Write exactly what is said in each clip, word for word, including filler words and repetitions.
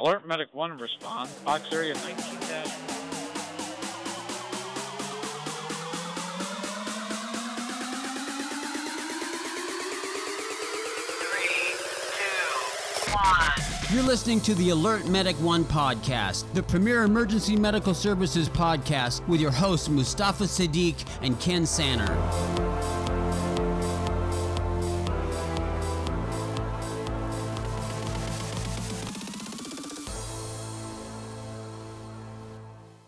Alert Medic One, respond. Box area nineteen dash one. You're listening to the Alert Medic One podcast, the premier emergency medical services podcast with your hosts Mustafa Sadiq and Ken Sanner.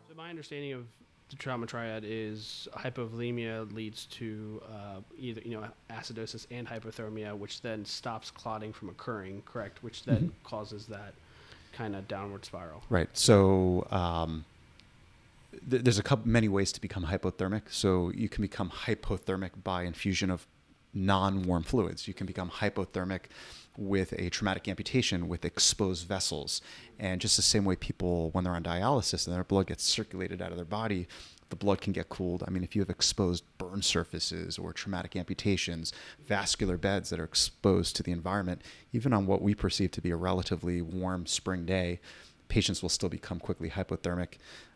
So my understanding of the trauma triad is hypovolemia leads to uh, either you know acidosis and hypothermia, which then stops clotting from occurring, correct? Which then mm-hmm. causes that kind of downward spiral. Right. So um, th- there's a couple many ways to become hypothermic. So you can become hypothermic by infusion of non-warm fluids. You can become hypothermic with a traumatic amputation with exposed vessels. And just the same way people, when they're on dialysis and their blood gets circulated out of their body, the blood can get cooled. I mean, if you have exposed burn surfaces or traumatic amputations, vascular beds that are exposed to the environment, even on what we perceive to be a relatively warm spring day, patients will still become quickly hypothermic.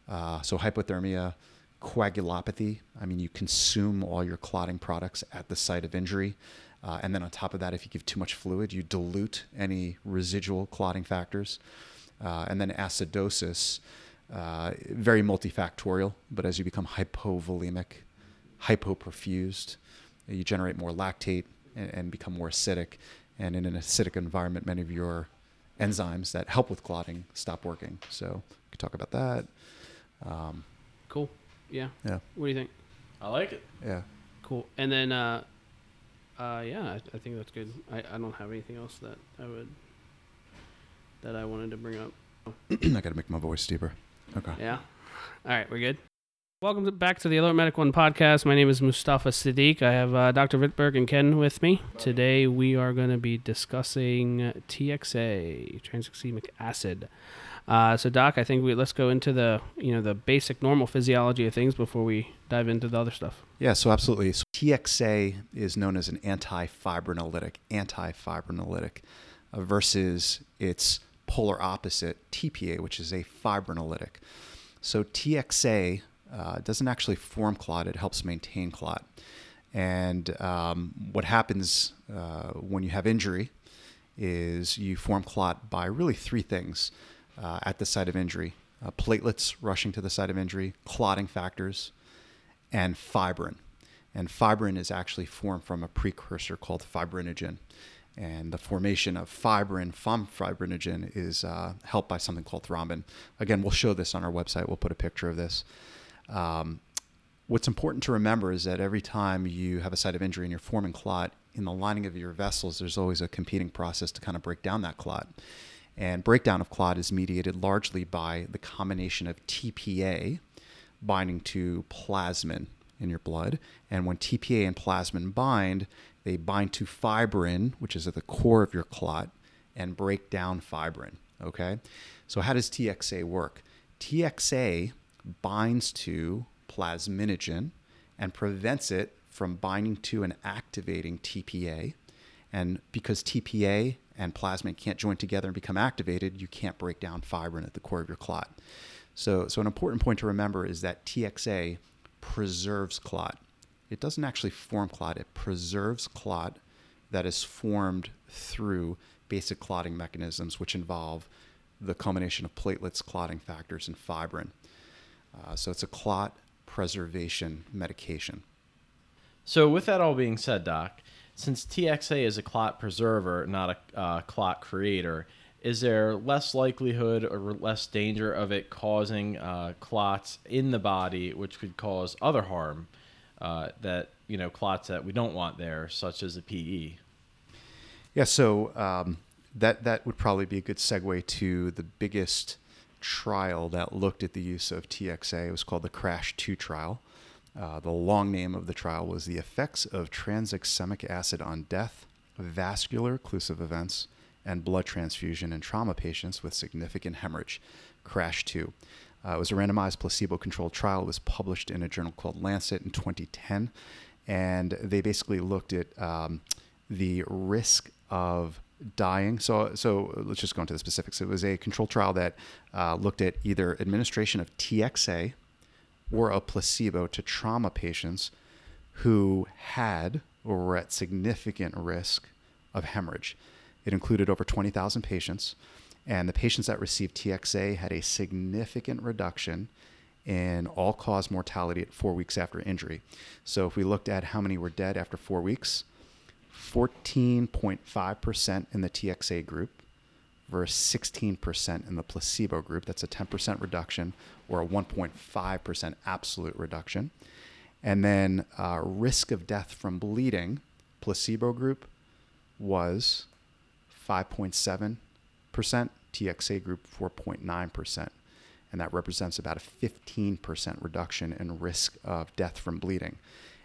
Uh, so hypothermia, coagulopathy, I mean, you consume all your clotting products at the site of injury. Uh, and then on top of that, if you give too much fluid, you dilute any residual clotting factors. Uh, and then acidosis, uh, very multifactorial, but as you become hypovolemic, hypoperfused, you generate more lactate and, and become more acidic. And in an acidic environment, many of your enzymes that help with clotting stop working. So we could talk about that. Um, cool. Yeah. Yeah. What do you think? I like it. Yeah. Cool. And then, uh, uh, yeah, I, I think that's good. I, I don't have anything else that I would, that I wanted to bring up. I got to make my voice deeper. Okay. Yeah. All right. We're good. Welcome to, back to the Alert Medic One podcast. My name is Mustafa Sadiq. I have uh, Doctor Vitberg and Ken with me. Today we are going to be discussing T X A, transcemic acid. Uh, so, Doc, I think we let's go into the you know the basic normal physiology of things before we dive into the other stuff. Yeah, so absolutely. So T X A is known as an anti-fibrinolytic, anti-fibrinolytic, uh, versus its polar opposite T P A, which is a fibrinolytic. So T X A uh, doesn't actually form clot; it helps maintain clot. And um, what happens uh, when you have injury is you form clot by really three things. Uh, at the site of injury, uh, platelets rushing to the site of injury, clotting factors, and fibrin. And fibrin is actually formed from a precursor called fibrinogen. And the formation of fibrin from fibrinogen is uh, helped by something called thrombin. Again, we'll show this on our website. We'll put a picture of this. Um, what's important to remember is that every time you have a site of injury and you're forming clot, in the lining of your vessels, there's always a competing process to kind of break down that clot. And breakdown of clot is mediated largely by the combination of T P A binding to plasmin in your blood. And when T P A and plasmin bind, they bind to fibrin, which is at the core of your clot, and break down fibrin, okay? So how does T X A work? T X A binds to plasminogen and prevents it from binding to and activating T P A. And because T P A and plasmin can't join together and become activated, you can't break down fibrin at the core of your clot. So, so an important point to remember is that T X A preserves clot. It doesn't actually form clot. It preserves clot that is formed through basic clotting mechanisms, which involve the combination of platelets, clotting factors, and fibrin. Uh, so it's a clot preservation medication. So with that all being said, Doc, since T X A is a clot preserver, not a uh, clot creator, is there less likelihood or less danger of it causing uh, clots in the body, which could cause other harm, uh, that you know clots that we don't want there, such as a P E? Yeah, so um, that that would probably be a good segue to the biggest trial that looked at the use of T X A. It was called the CRASH two trial. Uh, the long name of the trial was The Effects of Transcemic Acid on Death, Vascular Occlusive Events, and Blood Transfusion in Trauma Patients with Significant Hemorrhage, CRASH two. Uh, it was a randomized placebo-controlled trial. It was published in a journal called Lancet in twenty ten, and they basically looked at um, the risk of dying. So so let's just go into the specifics. It was a controlled trial that uh, looked at either administration of T X A or a placebo to trauma patients who had or were at significant risk of hemorrhage. It included over twenty thousand patients, and the patients that received T X A had a significant reduction in all-cause mortality at four weeks after injury. So if we looked at how many were dead after four weeks, fourteen point five percent in the T X A group versus sixteen percent in the placebo group. That's a ten percent reduction, or a one point five percent absolute reduction. And then uh, risk of death from bleeding, placebo group was five point seven percent, T X A group four point nine percent. And that represents about a fifteen percent reduction in risk of death from bleeding.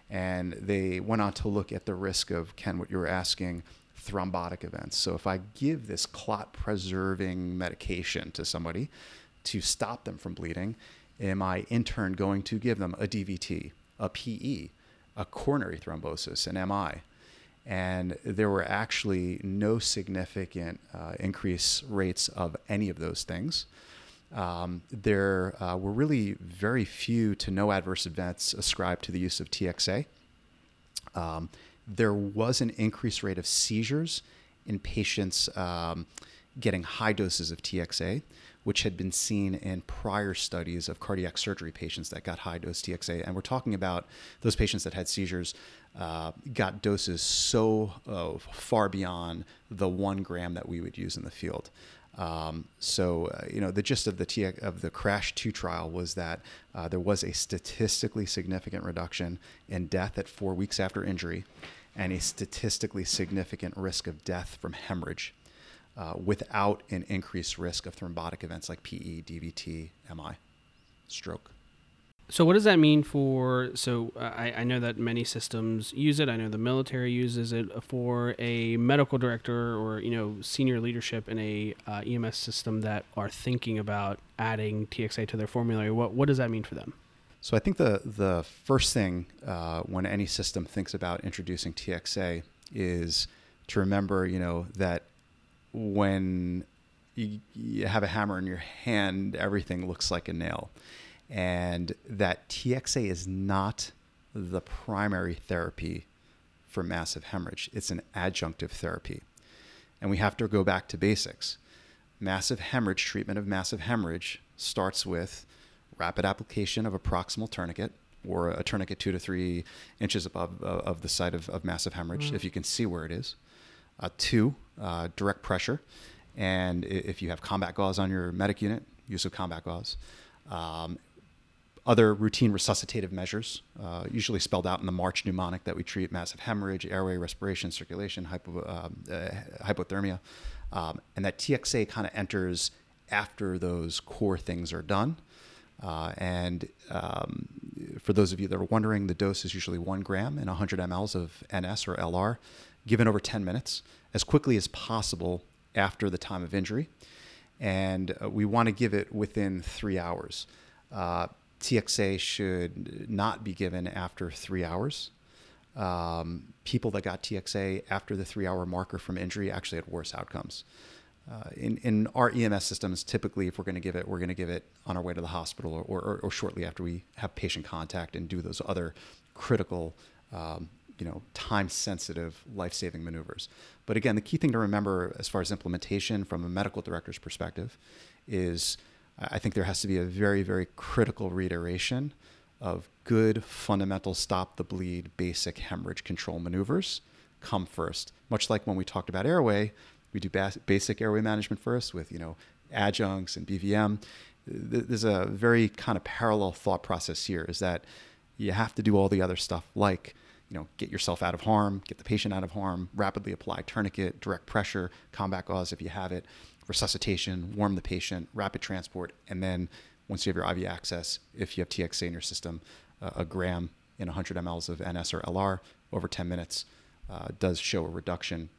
And they went on to look at the risk of, Ken, what you were asking, thrombotic events. So if I give this clot-preserving medication to somebody to stop them from bleeding, am I in turn going to give them a D V T, a P E, a coronary thrombosis, an M I? And there were actually no significant uh, increase rates of any of those things. Um, there uh, were really very few to no adverse events ascribed to the use of T X A. Um, there was an increased rate of seizures in patients um, getting high doses of T X A, which had been seen in prior studies of cardiac surgery patients that got high dose T X A. And we're talking about those patients that had seizures uh, got doses so uh, far beyond the one gram that we would use in the field. Um, so, uh, you know, the gist of the T- of the CRASH two trial was that uh, there was a statistically significant reduction in death at four weeks after injury and a statistically significant risk of death from hemorrhage uh, without an increased risk of thrombotic events like P E, D V T, M I, stroke. So what does that mean for, so uh, I, I know that many systems use it. I know the military uses it. For a medical director or, you know, senior leadership in a uh, E M S system that are thinking about adding T X A to their formulary, what, what does that mean for them? So I think the, the first thing uh, when any system thinks about introducing T X A is to remember, you know, that when you, you have a hammer in your hand, everything looks like a nail. And that T X A is not the primary therapy for massive hemorrhage. It's an adjunctive therapy. And we have to go back to basics. Massive hemorrhage, treatment of massive hemorrhage, starts with rapid application of a proximal tourniquet, or a tourniquet two to three inches above uh, of the site of, of massive hemorrhage, mm-hmm. if you can see where it is. Uh, two, uh, direct pressure. And if you have combat gauze on your medic unit, use of combat gauze. Um, Other routine resuscitative measures, uh, usually spelled out in the MARCH mnemonic that we treat: massive hemorrhage, airway, respiration, circulation, hypo, um, uh, hypothermia. Um, and that T X A kind of enters after those core things are done. Uh, and um, for those of you that are wondering, the dose is usually one gram and one hundred milliliters of N S or L R, given over ten minutes, as quickly as possible after the time of injury. And uh, we want to give it within three hours. Uh, T X A should not be given after three hours. Um, people that got T X A after the three-hour marker from injury actually had worse outcomes. Uh, in, in our E M S systems, typically, if we're going to give it, we're going to give it on our way to the hospital, or, or, or shortly after we have patient contact and do those other critical, um, you know, time-sensitive, life-saving maneuvers. But again, the key thing to remember as far as implementation from a medical director's perspective is, I think there has to be a very, very critical reiteration of good fundamental stop the bleed, basic hemorrhage control maneuvers come first. Much like when we talked about airway, we do bas- basic airway management first with, you know, adjuncts and B V M. There's a very kind of parallel thought process here, is that you have to do all the other stuff, like, you know, get yourself out of harm, get the patient out of harm, rapidly apply tourniquet, direct pressure, combat gauze if you have it, resuscitation, warm the patient, rapid transport, and then once you have your I V access, if you have T X A in your system, uh, a gram in one hundred milliliters of N S or L R over ten minutes uh, does show a reduction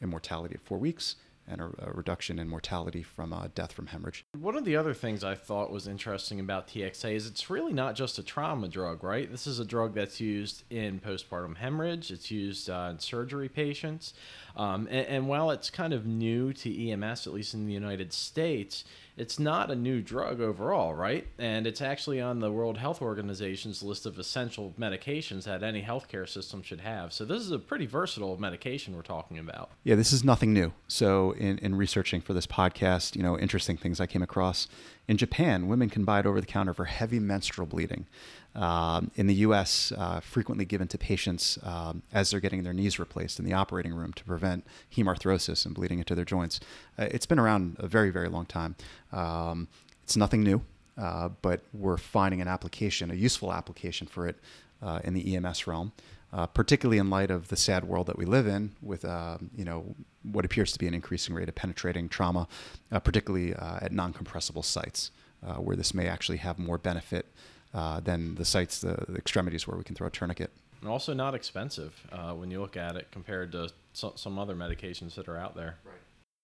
in mortality at four weeks and a, a reduction in mortality from uh, death from hemorrhage. One of the other things I thought was interesting about T X A is it's really not just a trauma drug, right? This is a drug that's used in postpartum hemorrhage. It's used uh, in surgery patients. Um, and, and while it's kind of new to E M S, at least in the United States, it's not a new drug overall, right? And it's actually on the World Health Organization's list of essential medications that any healthcare system should have. So this is a pretty versatile medication we're talking about. Yeah, this is nothing new. So in, in researching for this podcast, you know, interesting things I came across. In Japan, women can buy it over the counter for heavy menstrual bleeding. Um, in the U S, uh, frequently given to patients um, as they're getting their knees replaced in the operating room to prevent hemarthrosis and bleeding into their joints. Uh, it's been around a very, very long time. Um, it's nothing new, uh, but we're finding an application, a useful application for it uh, in the E M S realm, uh, particularly in light of the sad world that we live in with, uh, you know, what appears to be an increasing rate of penetrating trauma, uh, particularly uh, at non-compressible sites uh, where this may actually have more benefit uh, than the sites, the, the extremities where we can throw a tourniquet. And also not expensive uh, when you look at it compared to so- some other medications that are out there. Right.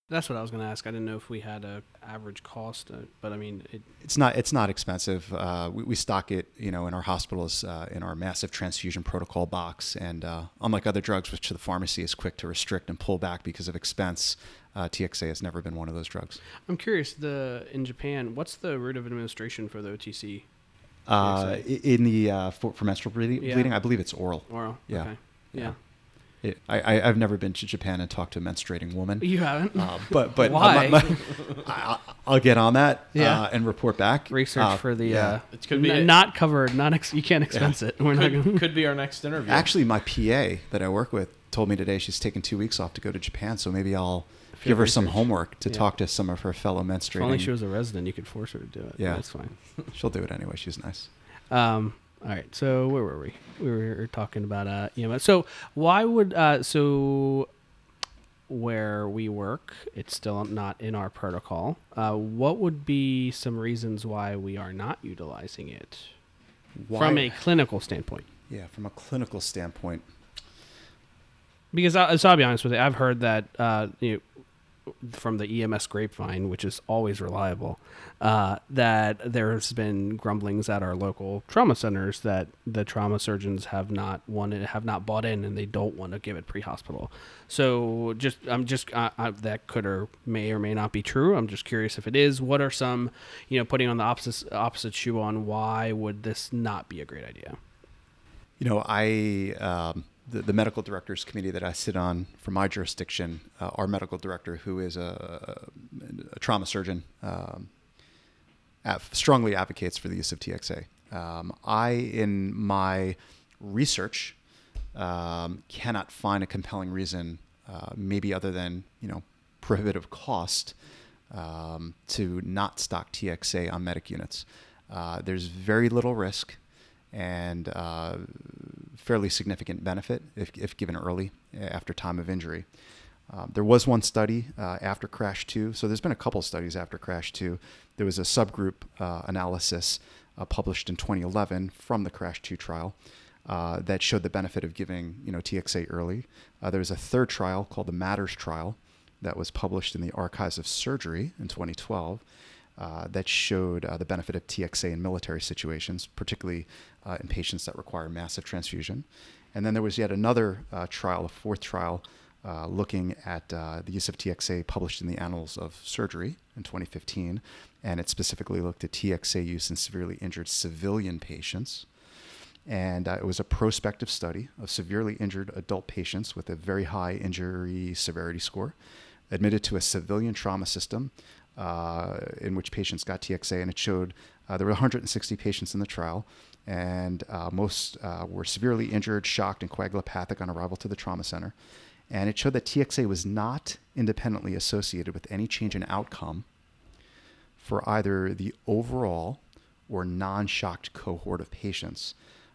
That's what I was going to ask. I didn't know if we had a average cost, uh, but I mean, it... it's not it's not expensive. Uh, we, we stock it, you know, in our hospitals uh, in our massive transfusion protocol box. And uh, unlike other drugs, which the pharmacy is quick to restrict and pull back because of expense, uh, T X A has never been one of those drugs. I'm curious. The in Japan, what's the route of administration for the O T C? Uh, in the uh, for, for menstrual bleeding, yeah. bleeding, I believe it's oral. Oral. Yeah. Okay. Yeah. yeah. It, I, I've never been to Japan and talked to a menstruating woman. You haven't, uh, but but why? My, my, I, I'll get on that yeah. uh, and report back. Research uh, for the yeah. uh, it could be n- it. not covered. Not ex- you can't expense yeah. it. We're could, not gonna... could be our next interview. Actually, my P A that I work with told me today she's taking two weeks off to go to Japan, so maybe I'll Fair give her research. some homework to yeah. talk to some of her fellow menstruating. If only she was a resident, you could force her to do it. Yeah, that's fine. She'll do it anyway. She's nice. Um, All right, so where were we? We were talking about uh, E M S. So why would uh, so where we work, it's still not in our protocol. Uh, what would be some reasons why we are not utilizing it why? from a clinical standpoint? Yeah, from a clinical standpoint. Because I, so I'll be honest with you, I've heard that uh, you know, from the E M S grapevine, which is always reliable. Uh, that there's been grumblings at our local trauma centers that the trauma surgeons have not wanted, have not bought in, and they don't want to give it pre-hospital. So just, I'm just I, I, that could or may or may not be true. I'm just curious if it is. What are some, you know, putting on the opposite opposite shoe on? Why would this not be a great idea? You know, I um, the, the medical directors committee that I sit on for my jurisdiction, uh, our medical director who is a, a trauma surgeon. Um, strongly advocates for the use of T X A. Um, I, in my research, um, cannot find a compelling reason, uh, maybe other than, you know, prohibitive cost, um, to not stock T X A on medic units. Uh, there's very little risk and uh, fairly significant benefit if, if given early after time of injury. Um, there was one study uh, after CRASH two. So there's been a couple studies after CRASH two. There was a subgroup uh, analysis uh, published in twenty eleven from the CRASH two trial uh, that showed the benefit of giving, you know, T X A early. Uh, there was a third trial called the Matters trial that was published in the Archives of Surgery in twenty twelve uh, that showed uh, the benefit of T X A in military situations, particularly uh, in patients that require massive transfusion. And then there was yet another uh, trial, a fourth trial, Uh, looking at uh, the use of T X A published in the Annals of Surgery in twenty fifteen, and it specifically looked at T X A use in severely injured civilian patients. And uh, it was a prospective study of severely injured adult patients with a very high injury severity score, admitted to a civilian trauma system uh, in which patients got T X A, and it showed uh, there were one hundred sixty patients in the trial, and uh, most uh, were severely injured, shocked, and coagulopathic on arrival to the trauma center. And it showed that T X A was not independently associated with any change in outcome for either the overall or non-shocked cohort of patients.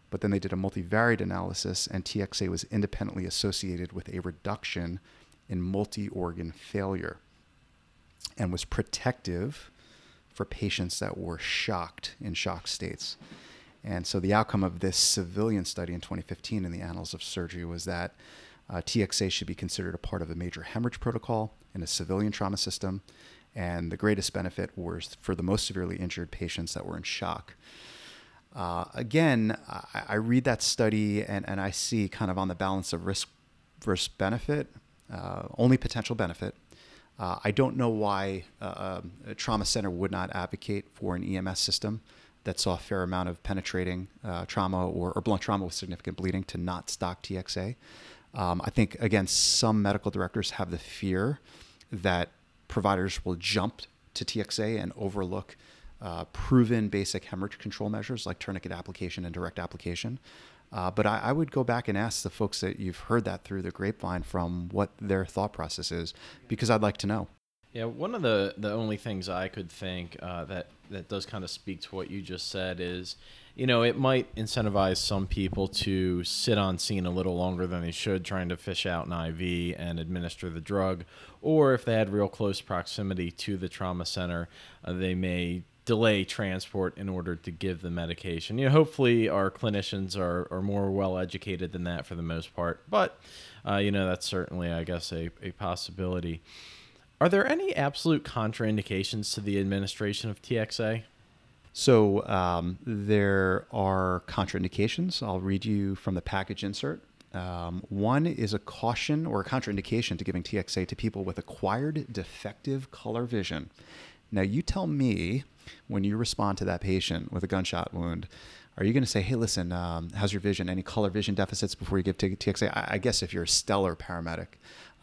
But then they did a multivariate analysis, and T X A was independently associated with a reduction in multi-organ failure and was protective for patients that were shocked in shock states. And so the outcome of this civilian study in twenty fifteen in the Annals of Surgery was that Uh, T X A should be considered a part of a major hemorrhage protocol in a civilian trauma system, and the greatest benefit was for the most severely injured patients that were in shock. Uh, again, I, I read that study and, and I see kind of on the balance of risk versus benefit, uh, only potential benefit. Uh, I don't know why uh, a trauma center would not advocate for an E M S system that saw a fair amount of penetrating uh, trauma or, or blunt trauma with significant bleeding to not stock T X A. Um, I think, again, some medical directors have the fear that providers will jump to T X A and overlook uh, proven basic hemorrhage control measures like tourniquet application and direct application. Uh, but I, I would go back and ask the folks that you've heard that through the grapevine from what their thought process is, because I'd like to know. Yeah, one of the, the only things I could think uh, that, that does kind of speak to what you just said is, you know, it might incentivize some people to sit on scene a little longer than they should, trying to fish out an I V and administer the drug. Or if they had real close proximity to the trauma center, uh, they may delay transport in order to give the medication. You know, hopefully our clinicians are, are more well-educated than that for the most part. But, uh, you know, that's certainly, I guess, a, a possibility. Are there any absolute contraindications to the administration of T X A? So um, there are contraindications. I'll read you from the package insert. Um, one is a caution or a contraindication to giving T X A to people with acquired defective color vision. Now you tell me, when you respond to that patient with a gunshot wound, are you going to say, hey, listen, um, how's your vision? Any color vision deficits before you give T X A? I, I guess if you're a stellar paramedic,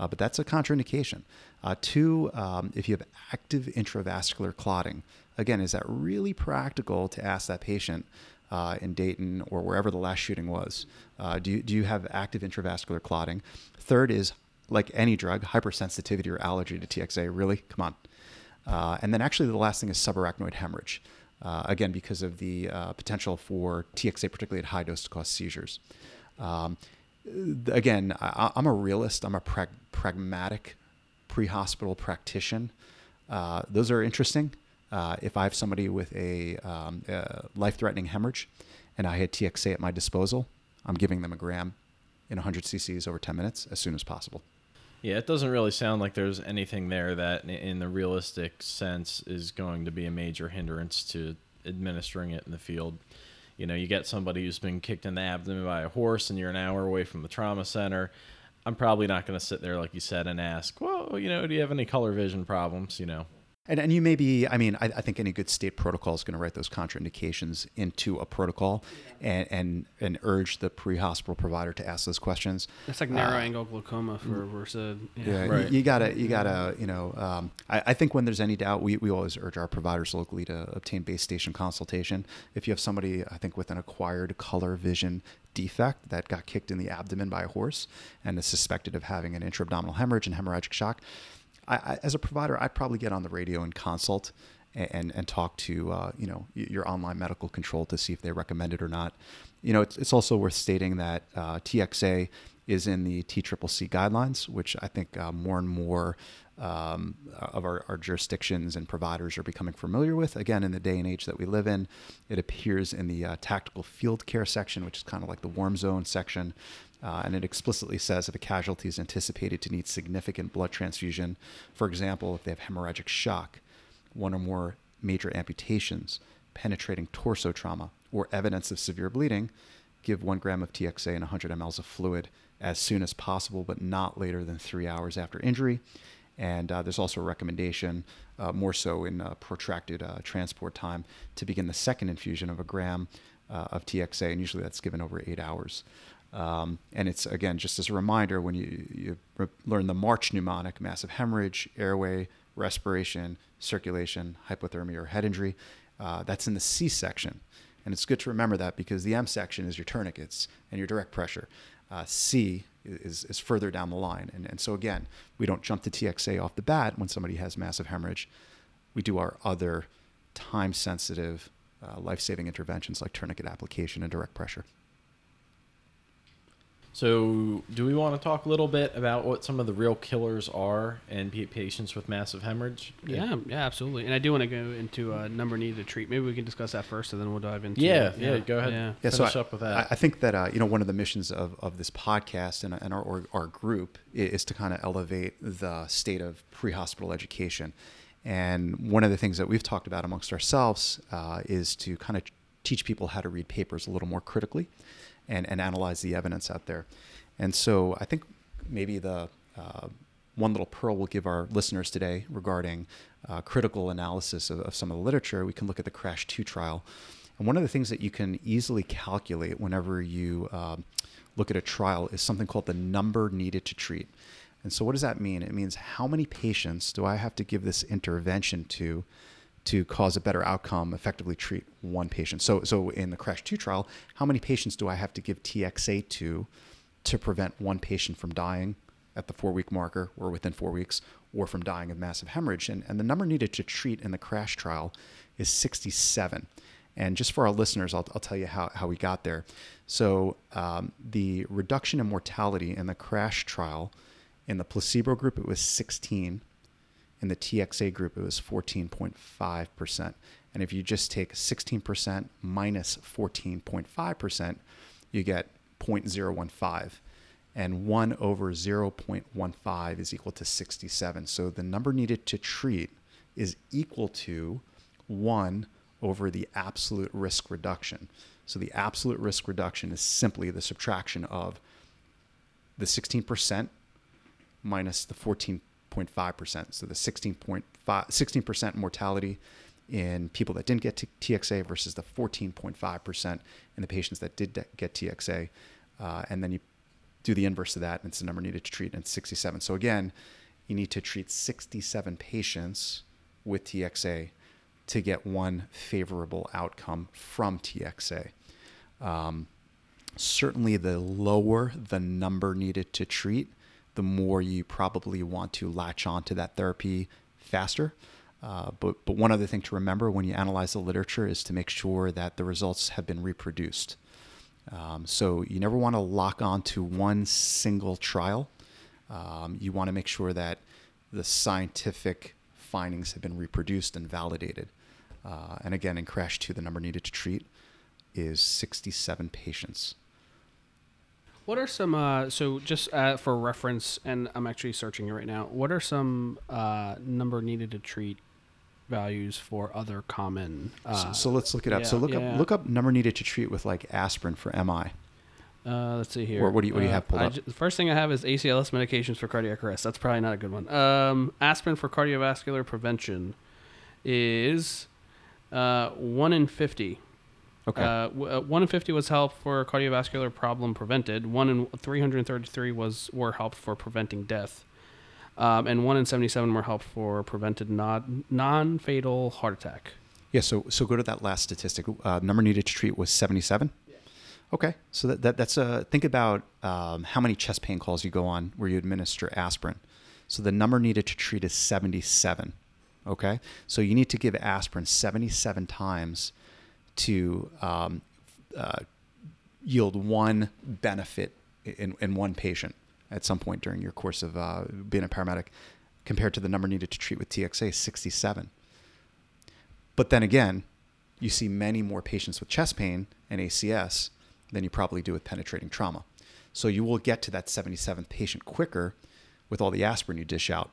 uh, but that's a contraindication. Uh, two, um, if you have active intravascular clotting. Again, is that really practical to ask that patient uh, in Dayton or wherever the last shooting was? Uh, do you, do you have active intravascular clotting? Third is, like any drug, hypersensitivity or allergy to T X A. Really? Come on. Uh, and then actually the last thing is subarachnoid hemorrhage. Uh, again, because of the uh, potential for T X A, particularly at high dose, to cause seizures. Um, again, I, I'm a realist. I'm a pra- pragmatic pre-hospital practitioner. Uh, those are interesting. Uh, if I have somebody with a, um, a life-threatening hemorrhage and I had T X A at my disposal, I'm giving them a gram in one hundred cc's over ten minutes as soon as possible. Yeah, it doesn't really sound like there's anything there that in the realistic sense is going to be a major hindrance to administering it in the field. You know, you get somebody who's been kicked in the abdomen by a horse and you're an hour away from the trauma center. I'm probably not going to sit there, like you said, and ask, well, you know, do you have any color vision problems, you know? And and you may be, I mean, I, I think any good state protocol is going to write those contraindications into a protocol and and, and urge the pre-hospital provider to ask those questions. That's like narrow uh, angle glaucoma for Versed. Yeah, yeah right. you, you gotta, you gotta, you know, um, I, I think when there's any doubt, we, we always urge our providers locally to obtain base station consultation. If you have somebody, I think, with an acquired color vision defect that got kicked in the abdomen by a horse and is suspected of having an intra-abdominal hemorrhage and hemorrhagic shock, I, as a provider, I'd probably get on the radio and consult and, and, and talk to, uh, you know, your online medical control to see if they recommend it or not. You know, it's, it's also worth stating that uh, T X A is in the T C C C guidelines, which I think uh, more and more um, of our, our jurisdictions and providers are becoming familiar with. Again, in the day and age that we live in, it appears in the uh, tactical field care section, which is kind of like the warm zone section. Uh, and it explicitly says if a casualty is anticipated to need significant blood transfusion, for example, if they have hemorrhagic shock, one or more major amputations, penetrating torso trauma, or evidence of severe bleeding, give one gram of T X A and one hundred milliliters of fluid as soon as possible, but not later than three hours after injury. And uh, there's also a recommendation, uh, more so in uh, protracted uh, transport time, to begin the second infusion of a gram uh, of T X A, and usually that's given over eight hours. Um, and it's, again, just as a reminder, when you, you re- learn the MARCH mnemonic, massive hemorrhage, airway, respiration, circulation, hypothermia, or head injury, uh, that's in the C section. And it's good to remember that because the M section is your tourniquets and your direct pressure. Uh, C is, is further down the line. And, and so, again, we don't jump to T X A off the bat when somebody has massive hemorrhage. We do our other time-sensitive, uh, life-saving interventions like tourniquet application and direct pressure. So do we want to talk a little bit about what some of the real killers are in patients with massive hemorrhage? Yeah, yeah, absolutely. And I do want to go into a number needed to treat. Maybe we can discuss that first, and then we'll dive into yeah, it. Yeah, yeah, go ahead. Yeah, yeah finish so I, up with that. I think that uh, you know one of the missions of, of this podcast and, and our, our group is to kind of elevate the state of pre-hospital education. And one of the things that we've talked about amongst ourselves uh, is to kind of teach people how to read papers a little more critically. And, and analyze the evidence out there. And so I think maybe the uh, one little pearl we'll give our listeners today regarding uh, critical analysis of, of some of the literature, we can look at the CRASH two trial. And one of the things that you can easily calculate whenever you um, look at a trial is something called the number needed to treat. And so what does that mean? It means how many patients do I have to give this intervention to to cause a better outcome, effectively treat one patient. So so in the CRASH two trial, how many patients do I have to give T X A to to prevent one patient from dying at the four-week marker or within four weeks or from dying of massive hemorrhage? And, and the number needed to treat in the CRASH trial is sixty-seven. And just for our listeners, I'll, I'll tell you how, how we got there. So um, the reduction in mortality in the CRASH trial, in the placebo group, it was sixteen. In the T X A group, it was fourteen point five percent. And if you just take sixteen percent minus fourteen point five percent, you get zero point zero one five. And one over zero point one five is equal to sixty-seven. So the number needed to treat is equal to one over the absolute risk reduction. So the absolute risk reduction is simply the subtraction of the sixteen percent minus the fourteen point five percent. So the sixteen point five, sixteen percent mortality in people that didn't get t- TXA versus the fourteen point five percent in the patients that did de- get T X A. Uh, and then you do the inverse of that, and it's the number needed to treat, and it's sixty-seven. So again, you need to treat sixty-seven patients with T X A to get one favorable outcome from T X A. Um, certainly the lower the number needed to treat, the more you probably want to latch on to that therapy faster. Uh, but but one other thing to remember when you analyze the literature is to make sure that the results have been reproduced. Um, so you never want to lock on to one single trial. Um, you want to make sure that the scientific findings have been reproduced and validated. Uh, and again, in CRASH two, the number needed to treat is sixty-seven patients. What are some, uh, so just uh, for reference, and I'm actually searching it right now, what are some uh, number needed to treat values for other common? Uh, so, so let's look it up. Yeah, so look yeah. up look up number needed to treat with like aspirin for M I. Uh, let's see here. Or what do you, what do you uh, have pulled I up? J- the first thing I have is A C L S medications for cardiac arrest. That's probably not a good one. Um, aspirin for cardiovascular prevention is uh, one in fifty. Okay. Uh, one in fifty was help for cardiovascular problem prevented. One in three hundred thirty-three was were helped for preventing death, um, and one in seventy-seven were helped for prevented non non-fatal heart attack. Yeah. So so go to that last statistic. Uh, number needed to treat was seventy-seven. Yeah. Okay. So that, that that's a think about um, how many chest pain calls you go on where you administer aspirin. So the number needed to treat is seventy-seven. Okay. So you need to give aspirin seventy-seven times to um, uh, yield one benefit in, in one patient at some point during your course of uh, being a paramedic compared to the number needed to treat with T X A, sixty-seven. But then again, you see many more patients with chest pain and A C S than you probably do with penetrating trauma. So you will get to that seventy-seventh patient quicker with all the aspirin you dish out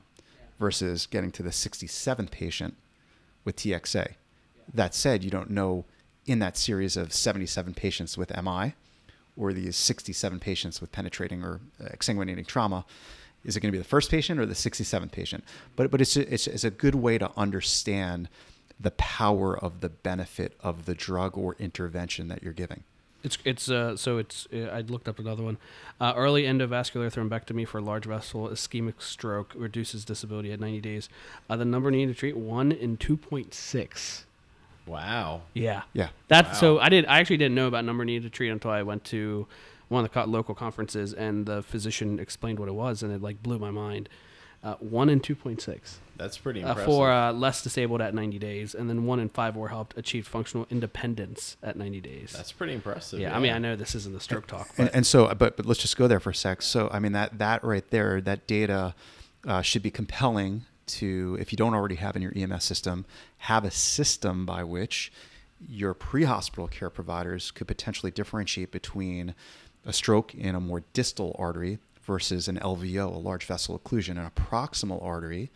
versus getting to the sixty-seventh patient with T X A. That said, you don't know in that series of seventy-seven patients with M I or these sixty-seven patients with penetrating or exsanguinating trauma, is it going to be the first patient or the sixty-seventh patient? But but it's a, it's, it's a good way to understand the power of the benefit of the drug or intervention that you're giving. It's it's uh, so it's uh, I looked up another one. Uh, early endovascular thrombectomy for large vessel ischemic stroke reduces disability at ninety days. Uh, the number needed to treat one in two point six. Wow. Yeah. Yeah. That's wow. So I did. I actually didn't know about number needed to treat until I went to one of the co- local conferences, and the physician explained what it was, and it like blew my mind. uh, one in two point six. That's pretty impressive. Uh, for uh, less disabled at ninety days, and then one in five were helped achieve functional independence at ninety days. That's pretty impressive. Yeah, yeah. I mean, I know this isn't the stroke talk. But. And, and so, but, but let's just go there for a sec. So, I mean, that, that right there, that data uh, should be compelling to, if you don't already have in your E M S system, have a system by which your pre-hospital care providers could potentially differentiate between a stroke in a more distal artery versus an L V O, a large vessel occlusion, in a proximal artery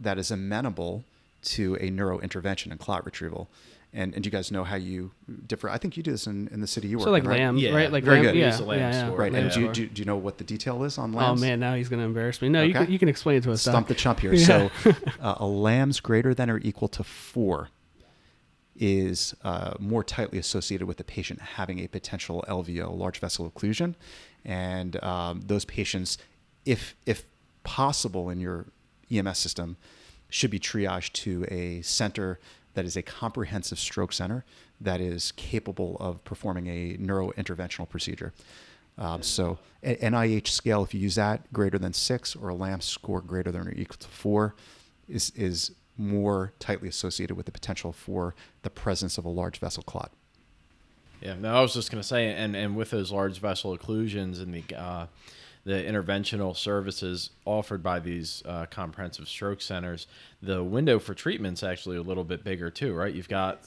that is amenable to a neurointervention and clot retrieval. And and you guys know how you differ. I think you do this in, in the city you work in, so like in, right? LAMs, yeah. right? Like Very LAMs, good. Yeah. Use the LAMs yeah, yeah. Right, LAMs and do you, do, do you know what the detail is on LAMs? Oh, man, now he's going to embarrass me. No, okay. you, can, you can explain it to us. Stump the chump here. Yeah. So uh, a LAMs greater than or equal to four is uh, more tightly associated with the patient having a potential L V O, large vessel occlusion. And um, those patients, if if possible in your E M S system, should be triaged to a center that is a comprehensive stroke center that is capable of performing a neurointerventional procedure. Um, so an N I H scale, if you use that, greater than six, or a LAMPS score greater than or equal to four, is is more tightly associated with the potential for the presence of a large vessel clot. Yeah, no, I was just going to say, and, and with those large vessel occlusions and the uh, the interventional services offered by these uh, comprehensive stroke centers, the window for treatment's actually a little bit bigger too, right? You've got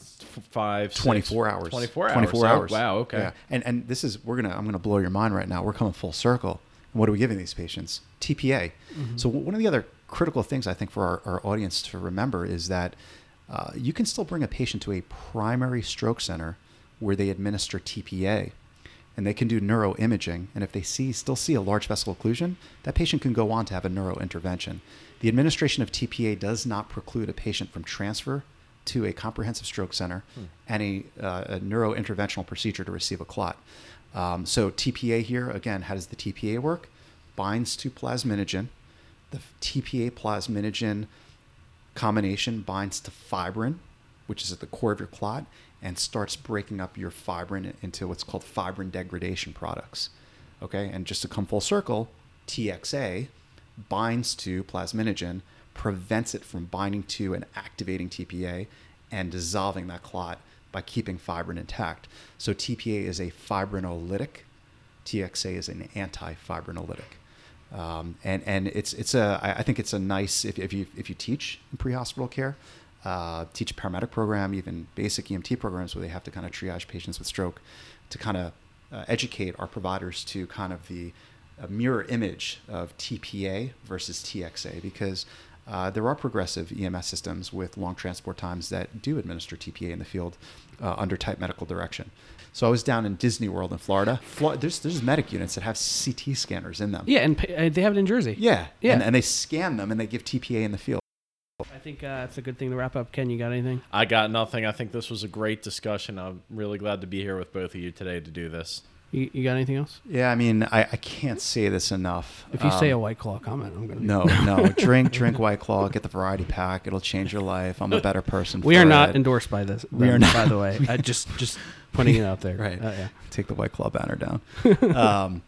five, twenty-four six, hours, twenty-four hours, twenty-four hours. Oh, wow, okay. Yeah. And and this is we're gonna I'm gonna blow your mind right now. We're coming full circle. What are we giving these patients? T P A. Mm-hmm. So one of the other critical things I think for our, our audience to remember is that uh, you can still bring a patient to a primary stroke center where they administer T P A, and they can do neuroimaging. And if they see still see a large vessel occlusion, that patient can go on to have a neurointervention. The administration of T P A does not preclude a patient from transfer to a comprehensive stroke center hmm. and a, uh, a neurointerventional procedure to receive a clot. Um, so T P A here, again, how does the T P A work? Binds to plasminogen. The T P A plasminogen combination binds to fibrin, which is at the core of your clot, and starts breaking up your fibrin into what's called fibrin degradation products. Okay, and just to come full circle, T X A binds to plasminogen, prevents it from binding to and activating T P A and dissolving that clot by keeping fibrin intact. So T P A is a fibrinolytic, T X A is an anti-fibrinolytic. Um, and and it's it's a I think it's a nice if if you if you teach in pre-hospital care. Uh, teach a paramedic program, even basic E M T programs where they have to kind of triage patients with stroke to kind of uh, educate our providers to kind of the uh, mirror image of T P A versus T X A, because uh, there are progressive E M S systems with long transport times that do administer T P A in the field uh, under tight medical direction. So I was down in Disney World in Florida. Florida there's there's medic units that have C T scanners in them. Yeah, and they have it in Jersey. Yeah, yeah. And, and they scan them and they give T P A in the field. I think uh, it's a good thing to wrap up. Ken, you got anything? I got nothing. I think this was a great discussion. I'm really glad to be here with both of you today to do this. You, you got anything else? Yeah, I mean, I, I can't say this enough. If you um, say a White Claw comment, I'm going to... No, no. Drink, drink White Claw. Get the variety pack. It'll change your life. I'm a better person We for are not it. endorsed by this. We them, are not. By the way, I just, just putting it out there. Right. Uh, yeah. Take the White Claw banner down. Um,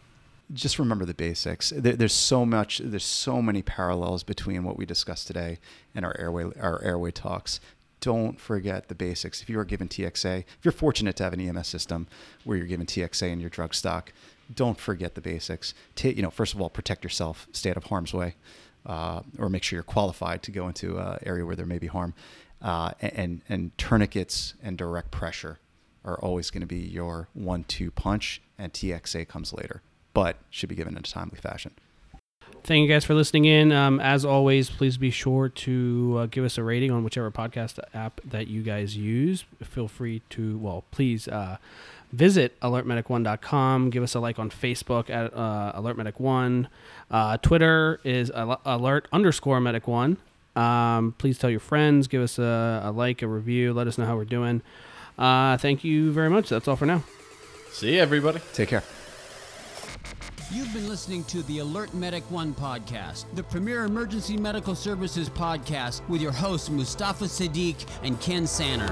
just remember the basics. There, there's so much, there's so many parallels between what we discussed today and our airway, our airway talks. Don't forget the basics. If you are given T X A, if you're fortunate to have an E M S system where you're given T X A in your drug stock, don't forget the basics. Ta- you know, first of all, protect yourself, stay out of harm's way, uh, or make sure you're qualified to go into an area where there may be harm. Uh, and, and tourniquets and direct pressure are always going to be your one two punch, and T X A comes later, but should be given in a timely fashion. Thank you guys for listening in. Um, as always, please be sure to uh, give us a rating on whichever podcast app that you guys use. Feel free to, well, please uh, visit alert medic one dot com. Give us a like on Facebook at uh, Alert Medic One. Uh, Twitter is al- alert underscore medic one. Um, please tell your friends. Give us a, a like, a review. Let us know how we're doing. Uh, thank you very much. That's all for now. See you, everybody. Take care. You've been listening to the Alert Medic One podcast, the premier emergency medical services podcast with your hosts Mustafa Sadiq and Ken Sanner.